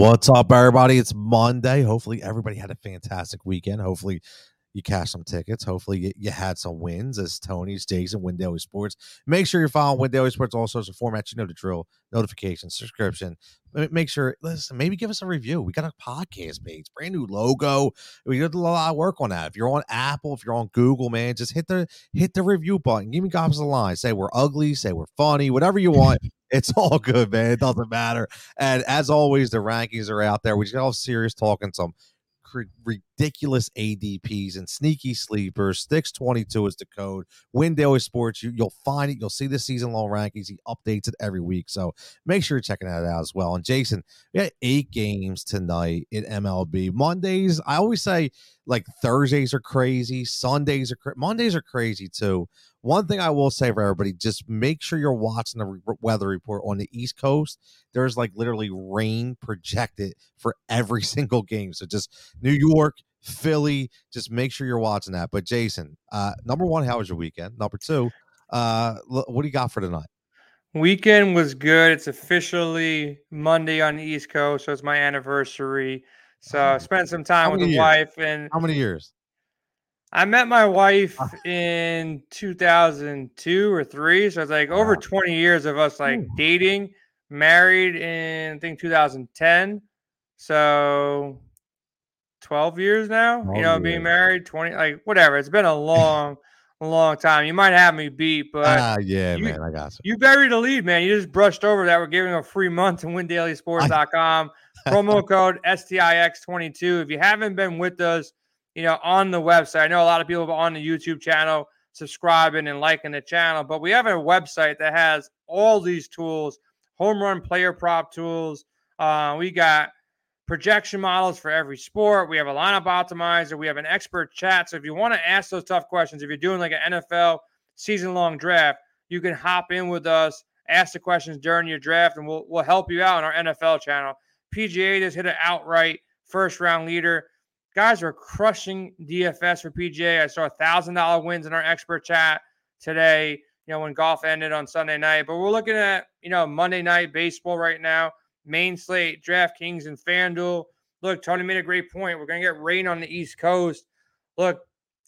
What's up, everybody? It's Monday. Hopefully everybody had a fantastic weekend. Hopefully you cashed some tickets. Hopefully you had some wins, as Tony stays in Windaily Sports. Make sure you're following Windaily Sports, all sorts of formats. You know the drill. Notification, subscription. Make sure, listen, maybe give us a review. We got a podcast page, brand new logo. We did a lot of work on that. If you're on Apple, if you're on Google, man, just hit the review button. Give me cops a line. Say we're ugly. Say we're funny. Whatever you want. It's all good, man. It doesn't matter. And as always, the rankings are out there. We just got all serious talking some ridiculous ADPs and sneaky sleepers. 622 is the code. Windaily Sports, you'll find it. You'll see the season-long rankings. He updates it every week. So make sure you're checking that out as well. And Jason, we got 8 games tonight in MLB. Mondays, I always say, like, Thursdays are crazy. Sundays are crazy. Mondays are crazy, too. One thing I will say for everybody, just make sure you're watching the weather report on the East Coast. There's like literally rain projected for every single game. So just New York, Philly, just make sure you're watching that. But Jason, number one, how was your weekend? Number two, what do you got for tonight? Weekend was good. It's officially Monday on the East Coast, so it's my anniversary. So spent some time with the wife. And how many years? I met my wife in 2002 or 3, so it's like over 20 years of us like dating, married in I think 2010, so 12 years now. Oh, you know, being married 20, like whatever. It's been a long, long time. You might have me beat, but man, I got you. You buried the lead, man. You just brushed over that. We're giving a free month to WinDailySports.com. Promo code STIX22. If you haven't been with us, you know, on the website. I know a lot of people on the YouTube channel subscribing and liking the channel, but we have a website that has all these tools, home run player prop tools. We got projection models for every sport. We have a lineup optimizer. We have an expert chat. So if you want to ask those tough questions, if you're doing like an NFL season-long draft, you can hop in with us, ask the questions during your draft, and we'll help you out on our NFL channel. PGA just hit an outright first-round leader. Guys are crushing DFS for PGA. I saw $1,000 wins in our expert chat today, you know, when golf ended on Sunday night. But we're looking at, you know, Monday night baseball right now, main slate, DraftKings and FanDuel. Look, Tony made a great point. We're going to get rain on the East Coast. Look,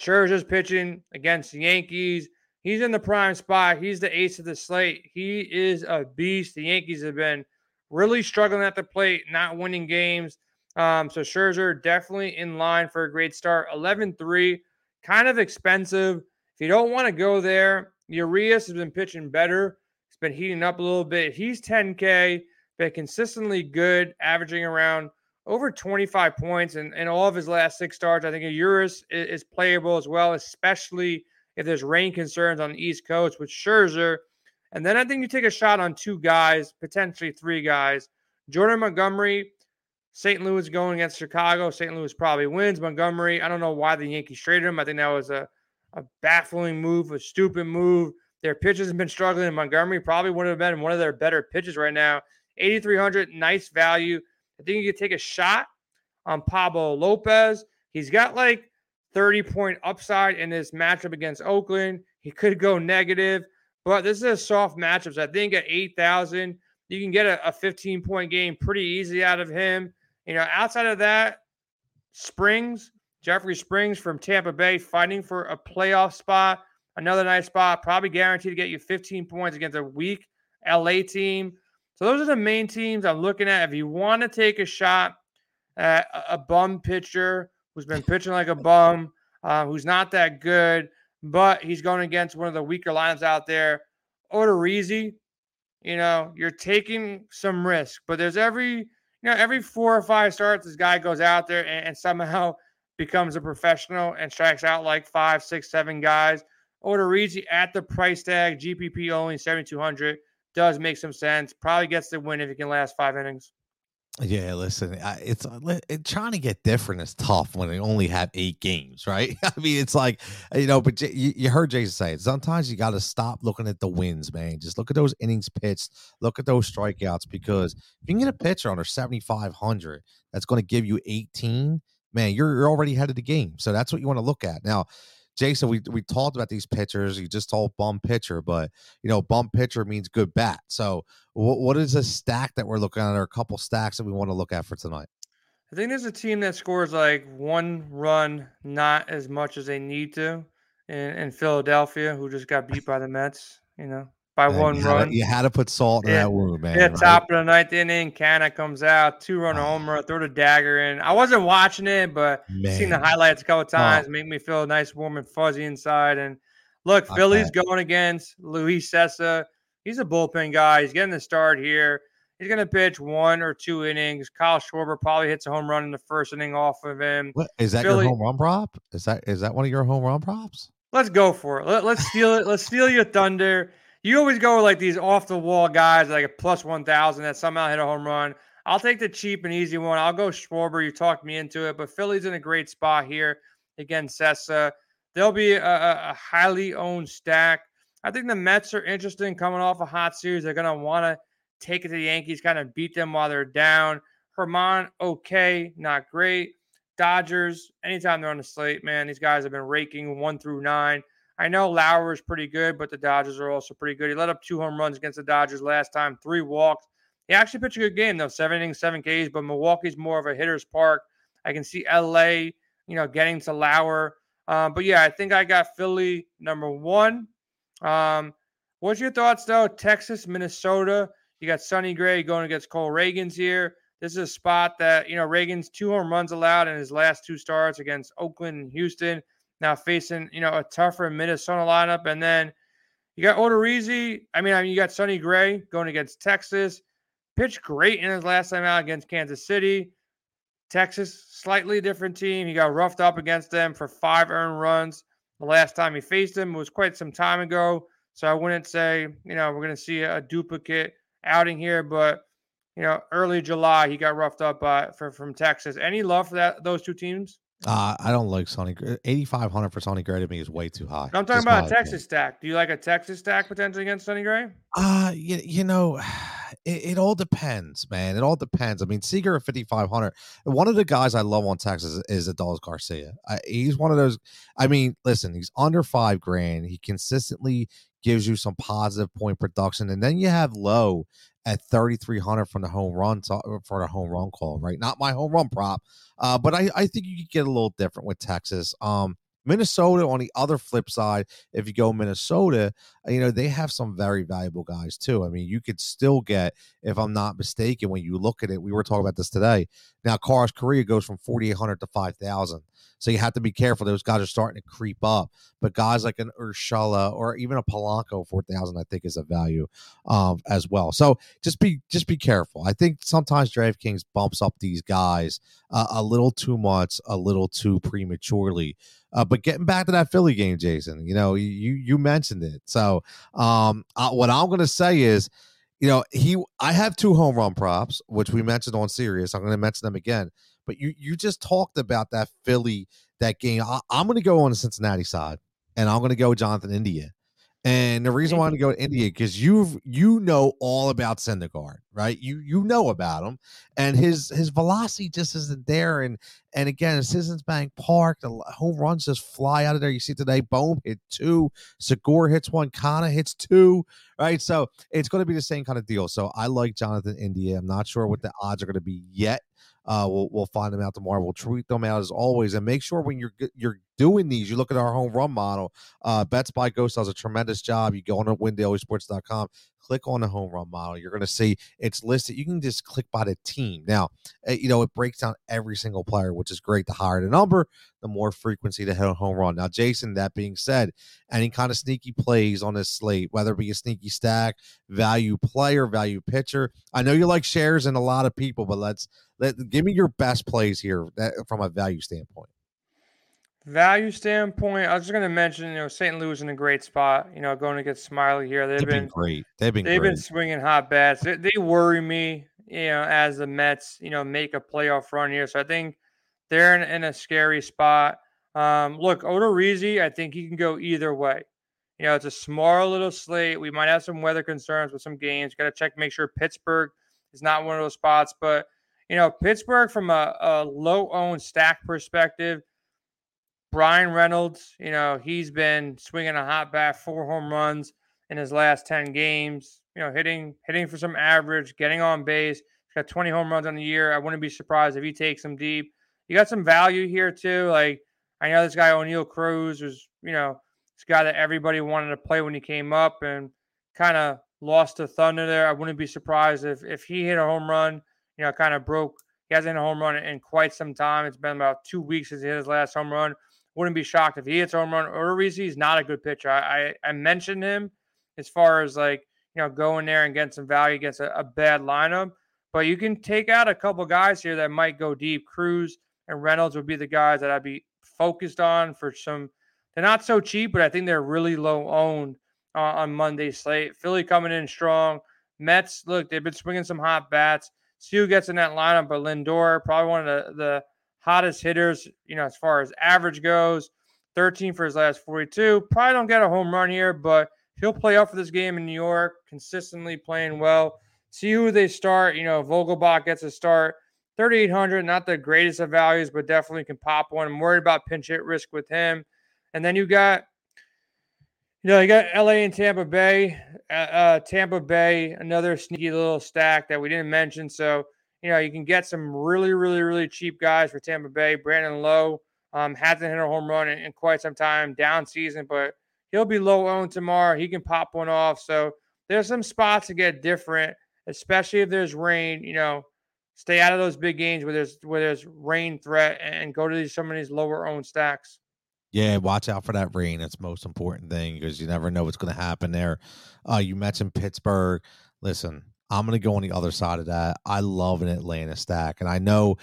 Scherzer's pitching against the Yankees. He's in the prime spot. He's the ace of the slate. He is a beast. The Yankees have been really struggling at the plate, not winning games. So Scherzer definitely in line for a great start. 11-3, kind of expensive. If you don't want to go there, Urias has been pitching better. He's been heating up a little bit. He's 10K, but consistently good, averaging around over 25 points in all of his last 6 starts. I think Urias is playable as well, especially if there's rain concerns on the East Coast with Scherzer. And then I think you take a shot on 2 guys, potentially 3 guys. Jordan Montgomery, St. Louis going against Chicago. St. Louis probably wins. Montgomery, I don't know why the Yankees traded him. I think that was a baffling move, a stupid move. Their pitches have been struggling. Montgomery probably would have been one of their better pitches right now. 8,300, nice value. I think you could take a shot on Pablo Lopez. He's got like 30-point upside in this matchup against Oakland. He could go negative, but this is a soft matchup. So I think at 8,000, you can get a 15-point game pretty easy out of him. You know, outside of that, Jeffrey Springs from Tampa Bay fighting for a playoff spot, another nice spot, probably guaranteed to get you 15 points against a weak LA team. So those are the main teams I'm looking at. If you want to take a shot at a bum pitcher who's been pitching like a bum, who's not that good, but he's going against one of the weaker lines out there, Odorizzi, you know, you're taking some risk, but there's every 4 or 5 starts, this guy goes out there and somehow becomes a professional and strikes out like 5, 6, 7 guys. Odorizzi at the price tag, GPP only 7,200, does make some sense. Probably gets the win if he can last 5 innings. Yeah, listen, trying to get different is tough when they only have 8 games, right? I mean, it's like, you know, but you heard Jason say it. Sometimes you got to stop looking at the wins, man. Just look at those innings pitched. Look at those strikeouts, because if you can get a pitcher under 7,500 that's going to give you 18, man, you're already ahead of the game. So that's what you want to look at. Now, Jason, we talked about these pitchers. You just told bum pitcher, but you know, bum pitcher means good bat. So what is a stack that we're looking at, or a couple stacks that we want to look at for tonight? I think there's a team that scores like one run, not as much as they need to, in Philadelphia, who just got beat by the Mets, you know, by one run. You had to put salt in that wound, man. Yeah, right? Top of the ninth inning, Kana comes out, 2-run homer, throw the dagger in. I wasn't watching it, but seen the highlights a couple of times, make me feel nice, warm, and fuzzy inside. And look, Philly's going against Luis Cessa. He's a bullpen guy. He's getting the start here. He's going to pitch one or two innings. Kyle Schwarber probably hits a home run in the first inning off of him. What, is that Philly, your home run prop? Is that one of your home run props? Let's go for it. Let's steal it. Let's steal your thunder. You always go with like these off-the-wall guys, like a plus 1,000 that somehow hit a home run. I'll take the cheap and easy one. I'll go Schwarber. You talked me into it, but Philly's in a great spot here against Cessa. There'll be a highly owned stack. I think the Mets are interesting coming off a hot series. They're going to want to take it to the Yankees, kind of beat them while they're down. Herman, okay, not great. Dodgers, anytime they're on the slate, man, these guys have been raking 1-9. I know Lauer's pretty good, but the Dodgers are also pretty good. He let up 2 home runs against the Dodgers last time, 3 walks. He actually pitched a good game, though, 7 innings, 7 Ks, but Milwaukee's more of a hitter's park. I can see L.A., you know, getting to Lauer. But, yeah, I think I got Philly number 1. What's your thoughts, though? Texas, Minnesota. You got Sonny Gray going against Cole Ragans here. This is a spot that, you know, Ragans 2 home runs allowed in his last 2 starts against Oakland and Houston. Now facing, you know, a tougher Minnesota lineup. And then you got Odorizzi. I mean, you got Sonny Gray going against Texas. Pitched great in his last time out against Kansas City. Texas, slightly different team. He got roughed up against them for 5 earned runs. The last time he faced them was quite some time ago. So I wouldn't say, you know, we're going to see a duplicate outing here, but you know, early July he got roughed up from Texas. Any love for that those two teams? I don't like Sonny Gray. 8,500 for Sonny Gray to me is way too high. I'm talking about a Texas stack. Do you like a Texas stack potentially against Sonny Gray? You know, it all depends, man. It all depends. I mean, Segura at 5,500. One of the guys I love on Texas is Adolis Garcia. He's one of those. I mean, listen, he's under $5,000. He consistently gives you some positive point production, and then you have Lowe at 3,300 from the home run for the home run call, right? Not my home run prop, but I think you could get a little different with Texas. Minnesota on the other flip side, if you go Minnesota, you know, they have some very valuable guys too. I mean, you could still get, if I'm not mistaken, when you look at it, we were talking about this today. Now, Carlos Correa goes from 4,800 to 5,000. So you have to be careful. Those guys are starting to creep up, but guys like an Urshela or even a Polanco 4,000, I think is a value as well. So just be careful. I think sometimes DraftKings bumps up these guys a little too much, a little too prematurely. But getting back to that Philly game, Jason, you know, you mentioned it. So what I'm going to say is, you know, I have 2 home run props, which we mentioned on Sirius. I'm going to mention them again. But you just talked about that Philly, that game. I'm going to go on the Cincinnati side, and I'm going to go Jonathan India. And the reason why I'm going to go to India, because you know all about Syndergaard, right? You know about him, and his velocity just isn't there. And again, Citizens Bank Park, the home runs just fly out of there. You see today, Bohm hit 2, Segura hits 1, Kana hits 2, right? So it's going to be the same kind of deal. So I like Jonathan India. I'm not sure what the odds are going to be yet. We'll find them out tomorrow. We'll tweet them out as always, and make sure when you're doing these, you look at our home run model. Bets by Ghost does a tremendous job. You go on to WindailySports.com, click on the home run model. You're going to see it's listed. You can just click by the team. Now, you know, it breaks down every single player, which is great. The higher the number, the more frequency to hit a home run. Now, Jason, that being said, any kind of sneaky plays on this slate, whether it be a sneaky stack, value player, value pitcher. I know you like shares and a lot of people, but give me your best plays here from a value standpoint. Value standpoint, I was just going to mention, you know, St. Louis in a great spot, you know, going against Smiley here. They've been great. They've been swinging hot bats. They worry me, you know, as the Mets, you know, make a playoff run here. So I think they're in a scary spot. Look, Odorizzi, I think he can go either way. You know, it's a small little slate. We might have some weather concerns with some games. Got to check, make sure Pittsburgh is not one of those spots. But, you know, Pittsburgh from a low-owned stack perspective, Brian Reynolds, you know, he's been swinging a hot bat, 4 home runs in his last 10 games, you know, hitting for some average, getting on base. He's got 20 home runs on the year. I wouldn't be surprised if he takes them deep. You got some value here too. Like, I know this guy O'Neal Cruz was, you know, this guy that everybody wanted to play when he came up and kind of lost the thunder there. I wouldn't be surprised if he hit a home run, you know, kind of broke. He hasn't hit a home run in quite some time. It's been about 2 weeks since he hit his last home run. Wouldn't be shocked if he hits a home run. Odorizzi is not a good pitcher. I mentioned him as far as, like, you know, going there and getting some value against a bad lineup. But you can take out a couple guys here that might go deep. Cruz and Reynolds would be the guys that I'd be focused on for some. They're not so cheap, but I think they're really low owned on Monday's slate. Philly coming in strong. Mets, look, they've been swinging some hot bats. See who gets in that lineup, but Lindor, probably one of the hottest hitters, you know, as far as average goes, 13 for his last 42. Probably don't get a home run here, but he'll play up for this game in New York, consistently playing well. See who they start. You know, Vogelbach gets a start. 3,800, not the greatest of values, but definitely can pop one. I'm worried about pinch hit risk with him. And then you got L.A. and Tampa Bay. Tampa Bay, another sneaky little stack that we didn't mention. So, you know, you can get some really, really, really cheap guys for Tampa Bay. Brandon Lowe hasn't hit a home run in quite some time, down season, but he'll be low-owned tomorrow. He can pop one off. So there's some spots to get different, especially if there's rain. You know, stay out of those big games where there's rain threat and go to some of these lower-owned stacks. Yeah, watch out for that rain. That's the most important thing because you never know what's going to happen there. You mentioned Pittsburgh. Listen, I'm going to go on the other side of that. I love an Atlanta stack, and I know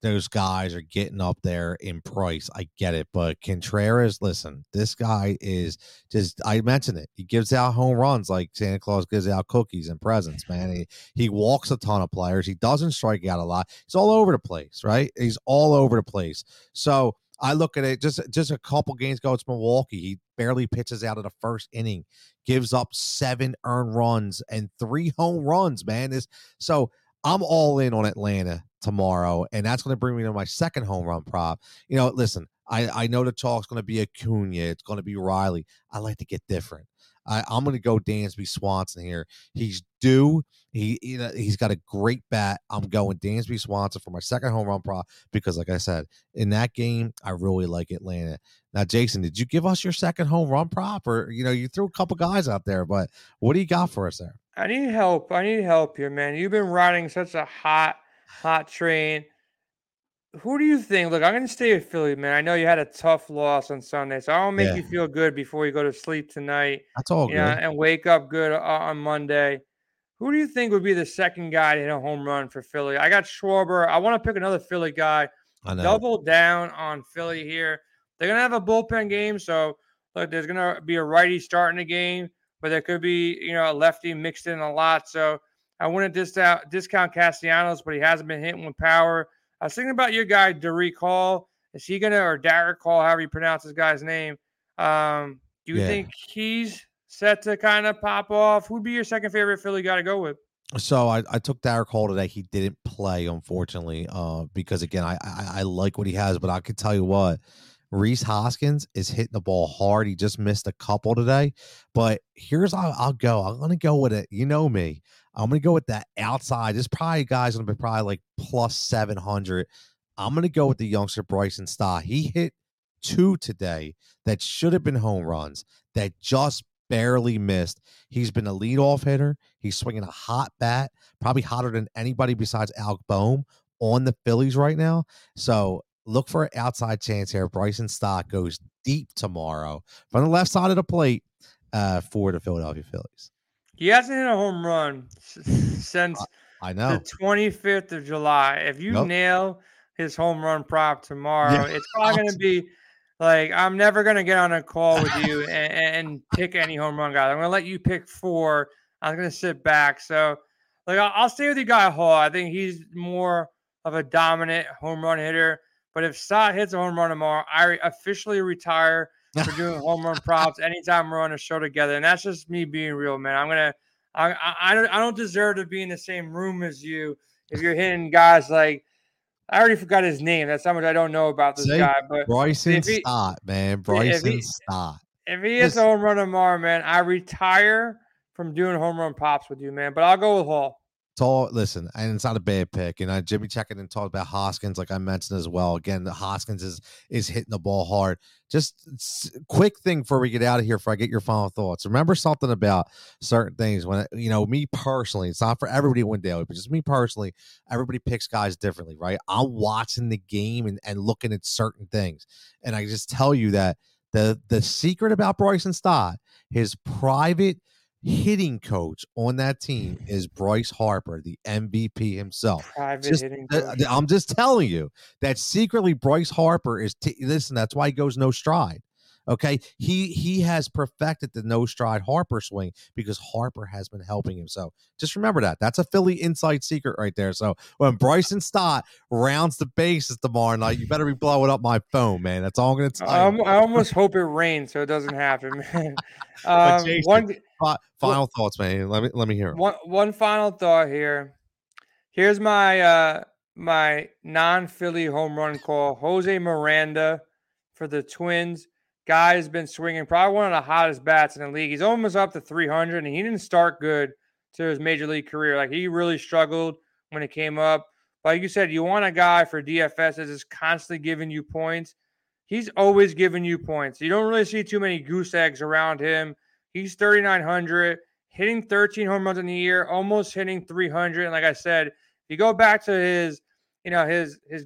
those guys are getting up there in price. I get it, but Contreras, listen, this guy is just, I mentioned it. He gives out home runs like Santa Claus gives out cookies and presents, man. He walks a ton of players. He doesn't strike out a lot. He's all over the place, right? He's all over the place. So I look at it, just a couple games ago, it's Milwaukee. He barely pitches out of the first inning, gives up 7 earned runs and 3 home runs, man. So I'm all in on Atlanta tomorrow, and that's going to bring me to my second home run prop. You know, listen, I know the chalk's going to be Acuna. It's going to be Riley. I like to get different. I'm going to go Dansby Swanson here. He's due. He's got a great bat. I'm going Dansby Swanson for my second home run prop because, like I said, in that game, I really like Atlanta. Now, Jason, did you give us your second home run prop? Or, you know, you threw a couple guys out there, but what do you got for us there? I need help here, man. You've been riding such a hot train. Who do you think? Look, I'm going to stay with Philly, man. I know you had a tough loss on Sunday, so I'll make you feel good before you go to sleep tonight. That's all good. And wake up good on Monday. Who do you think would be the second guy to hit a home run for Philly? I got Schwarber. I want to pick another Philly guy. I know. Double down on Philly here. They're going to have a bullpen game, so look, there's going to be a righty starting the game, but there could be, you know, a lefty mixed in a lot. So I wouldn't discount Castellanos, but he hasn't been hitting with power. I was thinking about your guy, Darick Hall. Is he going to, or Darick Hall, however you pronounce this guy's name. Do you think he's set to kind of pop off? Who'd be your second favorite Philly guy to go with? So I took Darick Hall today. He didn't play, unfortunately, because, again, I like what he has. But I can tell you what, Reese Hoskins is hitting the ball hard. He just missed a couple today. But here's how I'll go. I'm going to go with it. You know me. I'm going to go with that outside. This probably guy's going to be probably like plus 700. I'm going to go with the youngster Bryson Stott. He hit 2 today that should have been home runs that just barely missed. He's been a leadoff hitter. He's swinging a hot bat, probably hotter than anybody besides Alec Bohm on the Phillies right now. So look for an outside chance here. Bryson Stott goes deep tomorrow from the left side of the plate for the Philadelphia Phillies. He hasn't hit a home run since I know the 25th of July. If you nail his home run prop tomorrow, it's probably going to be like, I'm never going to get on a call with you and pick any home run guy. I'm going to let you pick 4. I'm going to sit back. So, like, I'll stay with you, guy Hall. I think he's more of a dominant home run hitter. But if Stott hits a home run tomorrow, I officially retire for doing home run props anytime we're on a show together. And that's just me being real, man. I don't deserve to be in the same room as you if you're hitting guys like I already forgot his name. That's how much I don't know about this guy. But Bryson Stott, man. Bryson Stott. If he is a home run tomorrow, man, I retire from doing home run pops with you, man. But I'll go with Hall. Listen, and it's not a bad pick. You know, Jimmy Checkett and talked about Hoskins, like I mentioned as well. Again, the Hoskins is hitting the ball hard. Just quick thing before we get out of here, before I get your final thoughts. Remember something about certain things. When, you know, me personally, it's not for everybody at Windaily, but just me personally, everybody picks guys differently, right? I'm watching the game and looking at certain things. And I just tell you that the secret about Bryson Stott, his private hitting coach on that team is Bryce Harper, the MVP himself. I'm just telling you that secretly Bryce Harper is listen, that's why he goes no stride. Okay, he has perfected the no stride Harper swing because Harper has been helping him. So just remember that. That's a Philly inside secret right there. So when Bryson Stott rounds the bases tomorrow night, you better be blowing up my phone, man. That's all I'm going to tell you. I almost hope it rains so it doesn't happen, man. Jason, final thoughts, man. Let me hear it. One final thought here. Here's my my non-Philly home run call. Jose Miranda for the Twins. Guy has been swinging, probably one of the hottest bats in the league. He's almost up to 300, and he didn't start good to his major league career. Like, he really struggled when it came up. Like you said, you want a guy for DFS that's just constantly giving you points. He's always giving you points. You don't really see too many goose eggs around him. He's 3,900, hitting 13 home runs in the year, almost hitting 300. And like I said, if you go back to his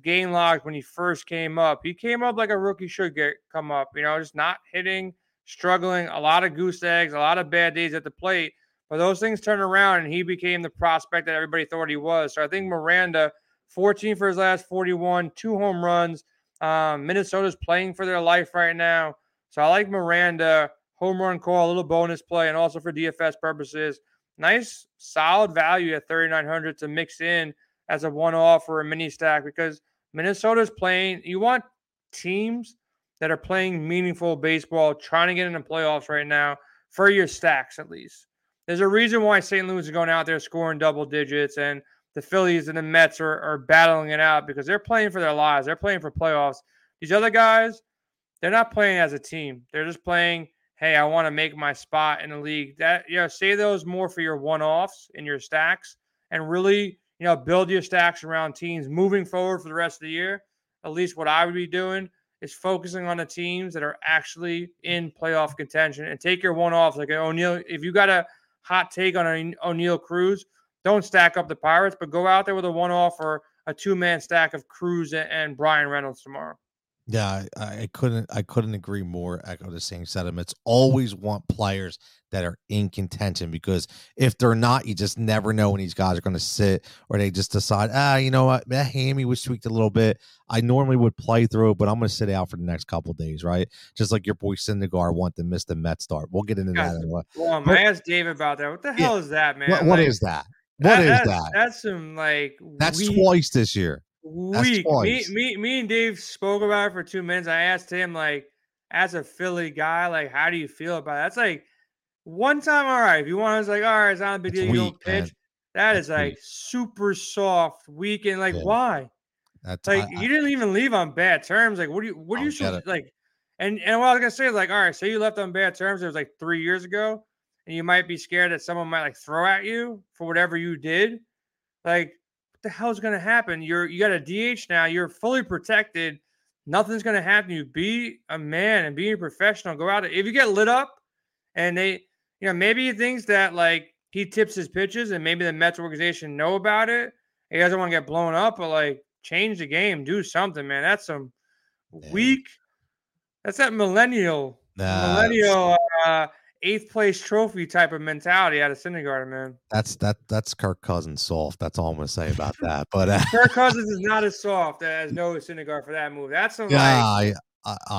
game logs when he first came up, he came up like a rookie should come up, you know, just not hitting, struggling, a lot of goose eggs, a lot of bad days at the plate. But those things turned around, and he became the prospect that everybody thought he was. So I think Miranda, 14 for his last 41, 2 home runs. Minnesota's playing for their life right now. So I like Miranda, home run call, a little bonus play, and also for DFS purposes. Nice, solid value at 3,900 to mix in as a one-off or a mini stack, because Minnesota's playing. You want teams that are playing meaningful baseball, trying to get into playoffs right now for your stacks, at least. There's a reason why St. Louis is going out there scoring double digits, and the Phillies and the Mets are battling it out because they're playing for their lives. They're playing for playoffs. These other guys, they're not playing as a team. They're just playing, hey, I want to make my spot in the league. That, you know, save those more for your one-offs and your stacks, and really, you know, build your stacks around teams moving forward for the rest of the year. At least what I would be doing is focusing on the teams that are actually in playoff contention, and take your one off. Like O'Neal, if you got a hot take on O'Neal Cruz, don't stack up the Pirates, but go out there with a one off or a 2-man stack of Cruz and Brian Reynolds tomorrow. Yeah, I couldn't agree more. Echo the same sentiments. Always want players that are in contention, because if they're not, you just never know when these guys are going to sit, or they just decide, you know what, that hammy was tweaked a little bit. I normally would play through it, but I'm going to sit out for the next couple of days, right? Just like your boy Syndergaard wanted to miss the Mets start. We'll get into that. Well, I asked Dave about that. What the hell is that, man? What is that? What is that? That's some like that's twice this year. Me and Dave spoke about it for 2 minutes. I asked him, like, as a Philly guy, like, how do you feel about it? That's like one time, all right. If you want, I was like, all right, it's not a big deal. You don't pitch. Man. That's like weak. Super soft, weak, and like, why? That's like you didn't even leave on bad terms. Like, what do you should, like? And what I was gonna say is, like, all right, so you left on bad terms. It was like 3 years ago, and you might be scared that someone might like throw at you for whatever you did, like. The hell's going to happen? You got a DH now. You're fully protected. Nothing's going to happen. You be a man and be a professional. Go out there. If you get lit up, and they, you know, maybe he thinks that like he tips his pitches, and maybe the Mets organization know about it. He doesn't want to get blown up, but like change the game, do something, man. That's some weak. That's that millennial. 8th place trophy type of mentality out of Syndergaard, man. That's Kirk Cousins soft. That's all I'm gonna say about that. But Kirk Cousins is not as soft as Noah Syndergaard for that move. That's some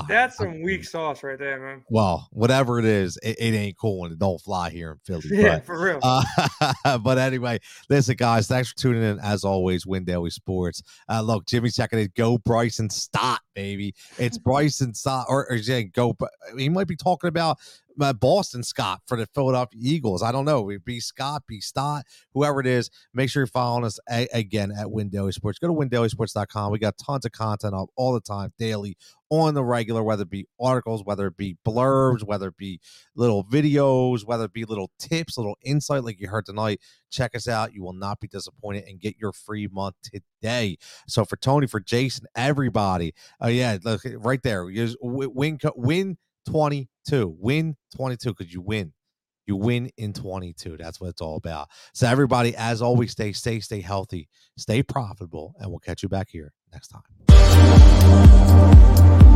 that's some weak sauce right there, man. Well, whatever it is, it ain't cool when it don't fly here in Philly. But, yeah, for real. But anyway, listen, guys, thanks for tuning in. As always, Windaily Sports. Look, Jimmy's checking it. Go Bryson Stott, baby. It's Bryson Stott. Or go. He might be talking about Boston Scott for the Philadelphia Eagles. I don't know. Be Scott, be Stott, whoever it is. Make sure you're following us again at Windaily Sports. Go to windailysports.com. We got tons of content up all the time, daily, on the regular, whether it be articles, whether it be blurbs, whether it be little videos, whether it be little tips, little insight like you heard tonight. Check us out. You will not be disappointed, and get your free month today. So for Tony, for Jason, everybody, yeah, look right there. Win 22 because you win in 22. That's what it's all about. So everybody, as always, stay safe, stay healthy, stay profitable, and we'll catch you back here next time.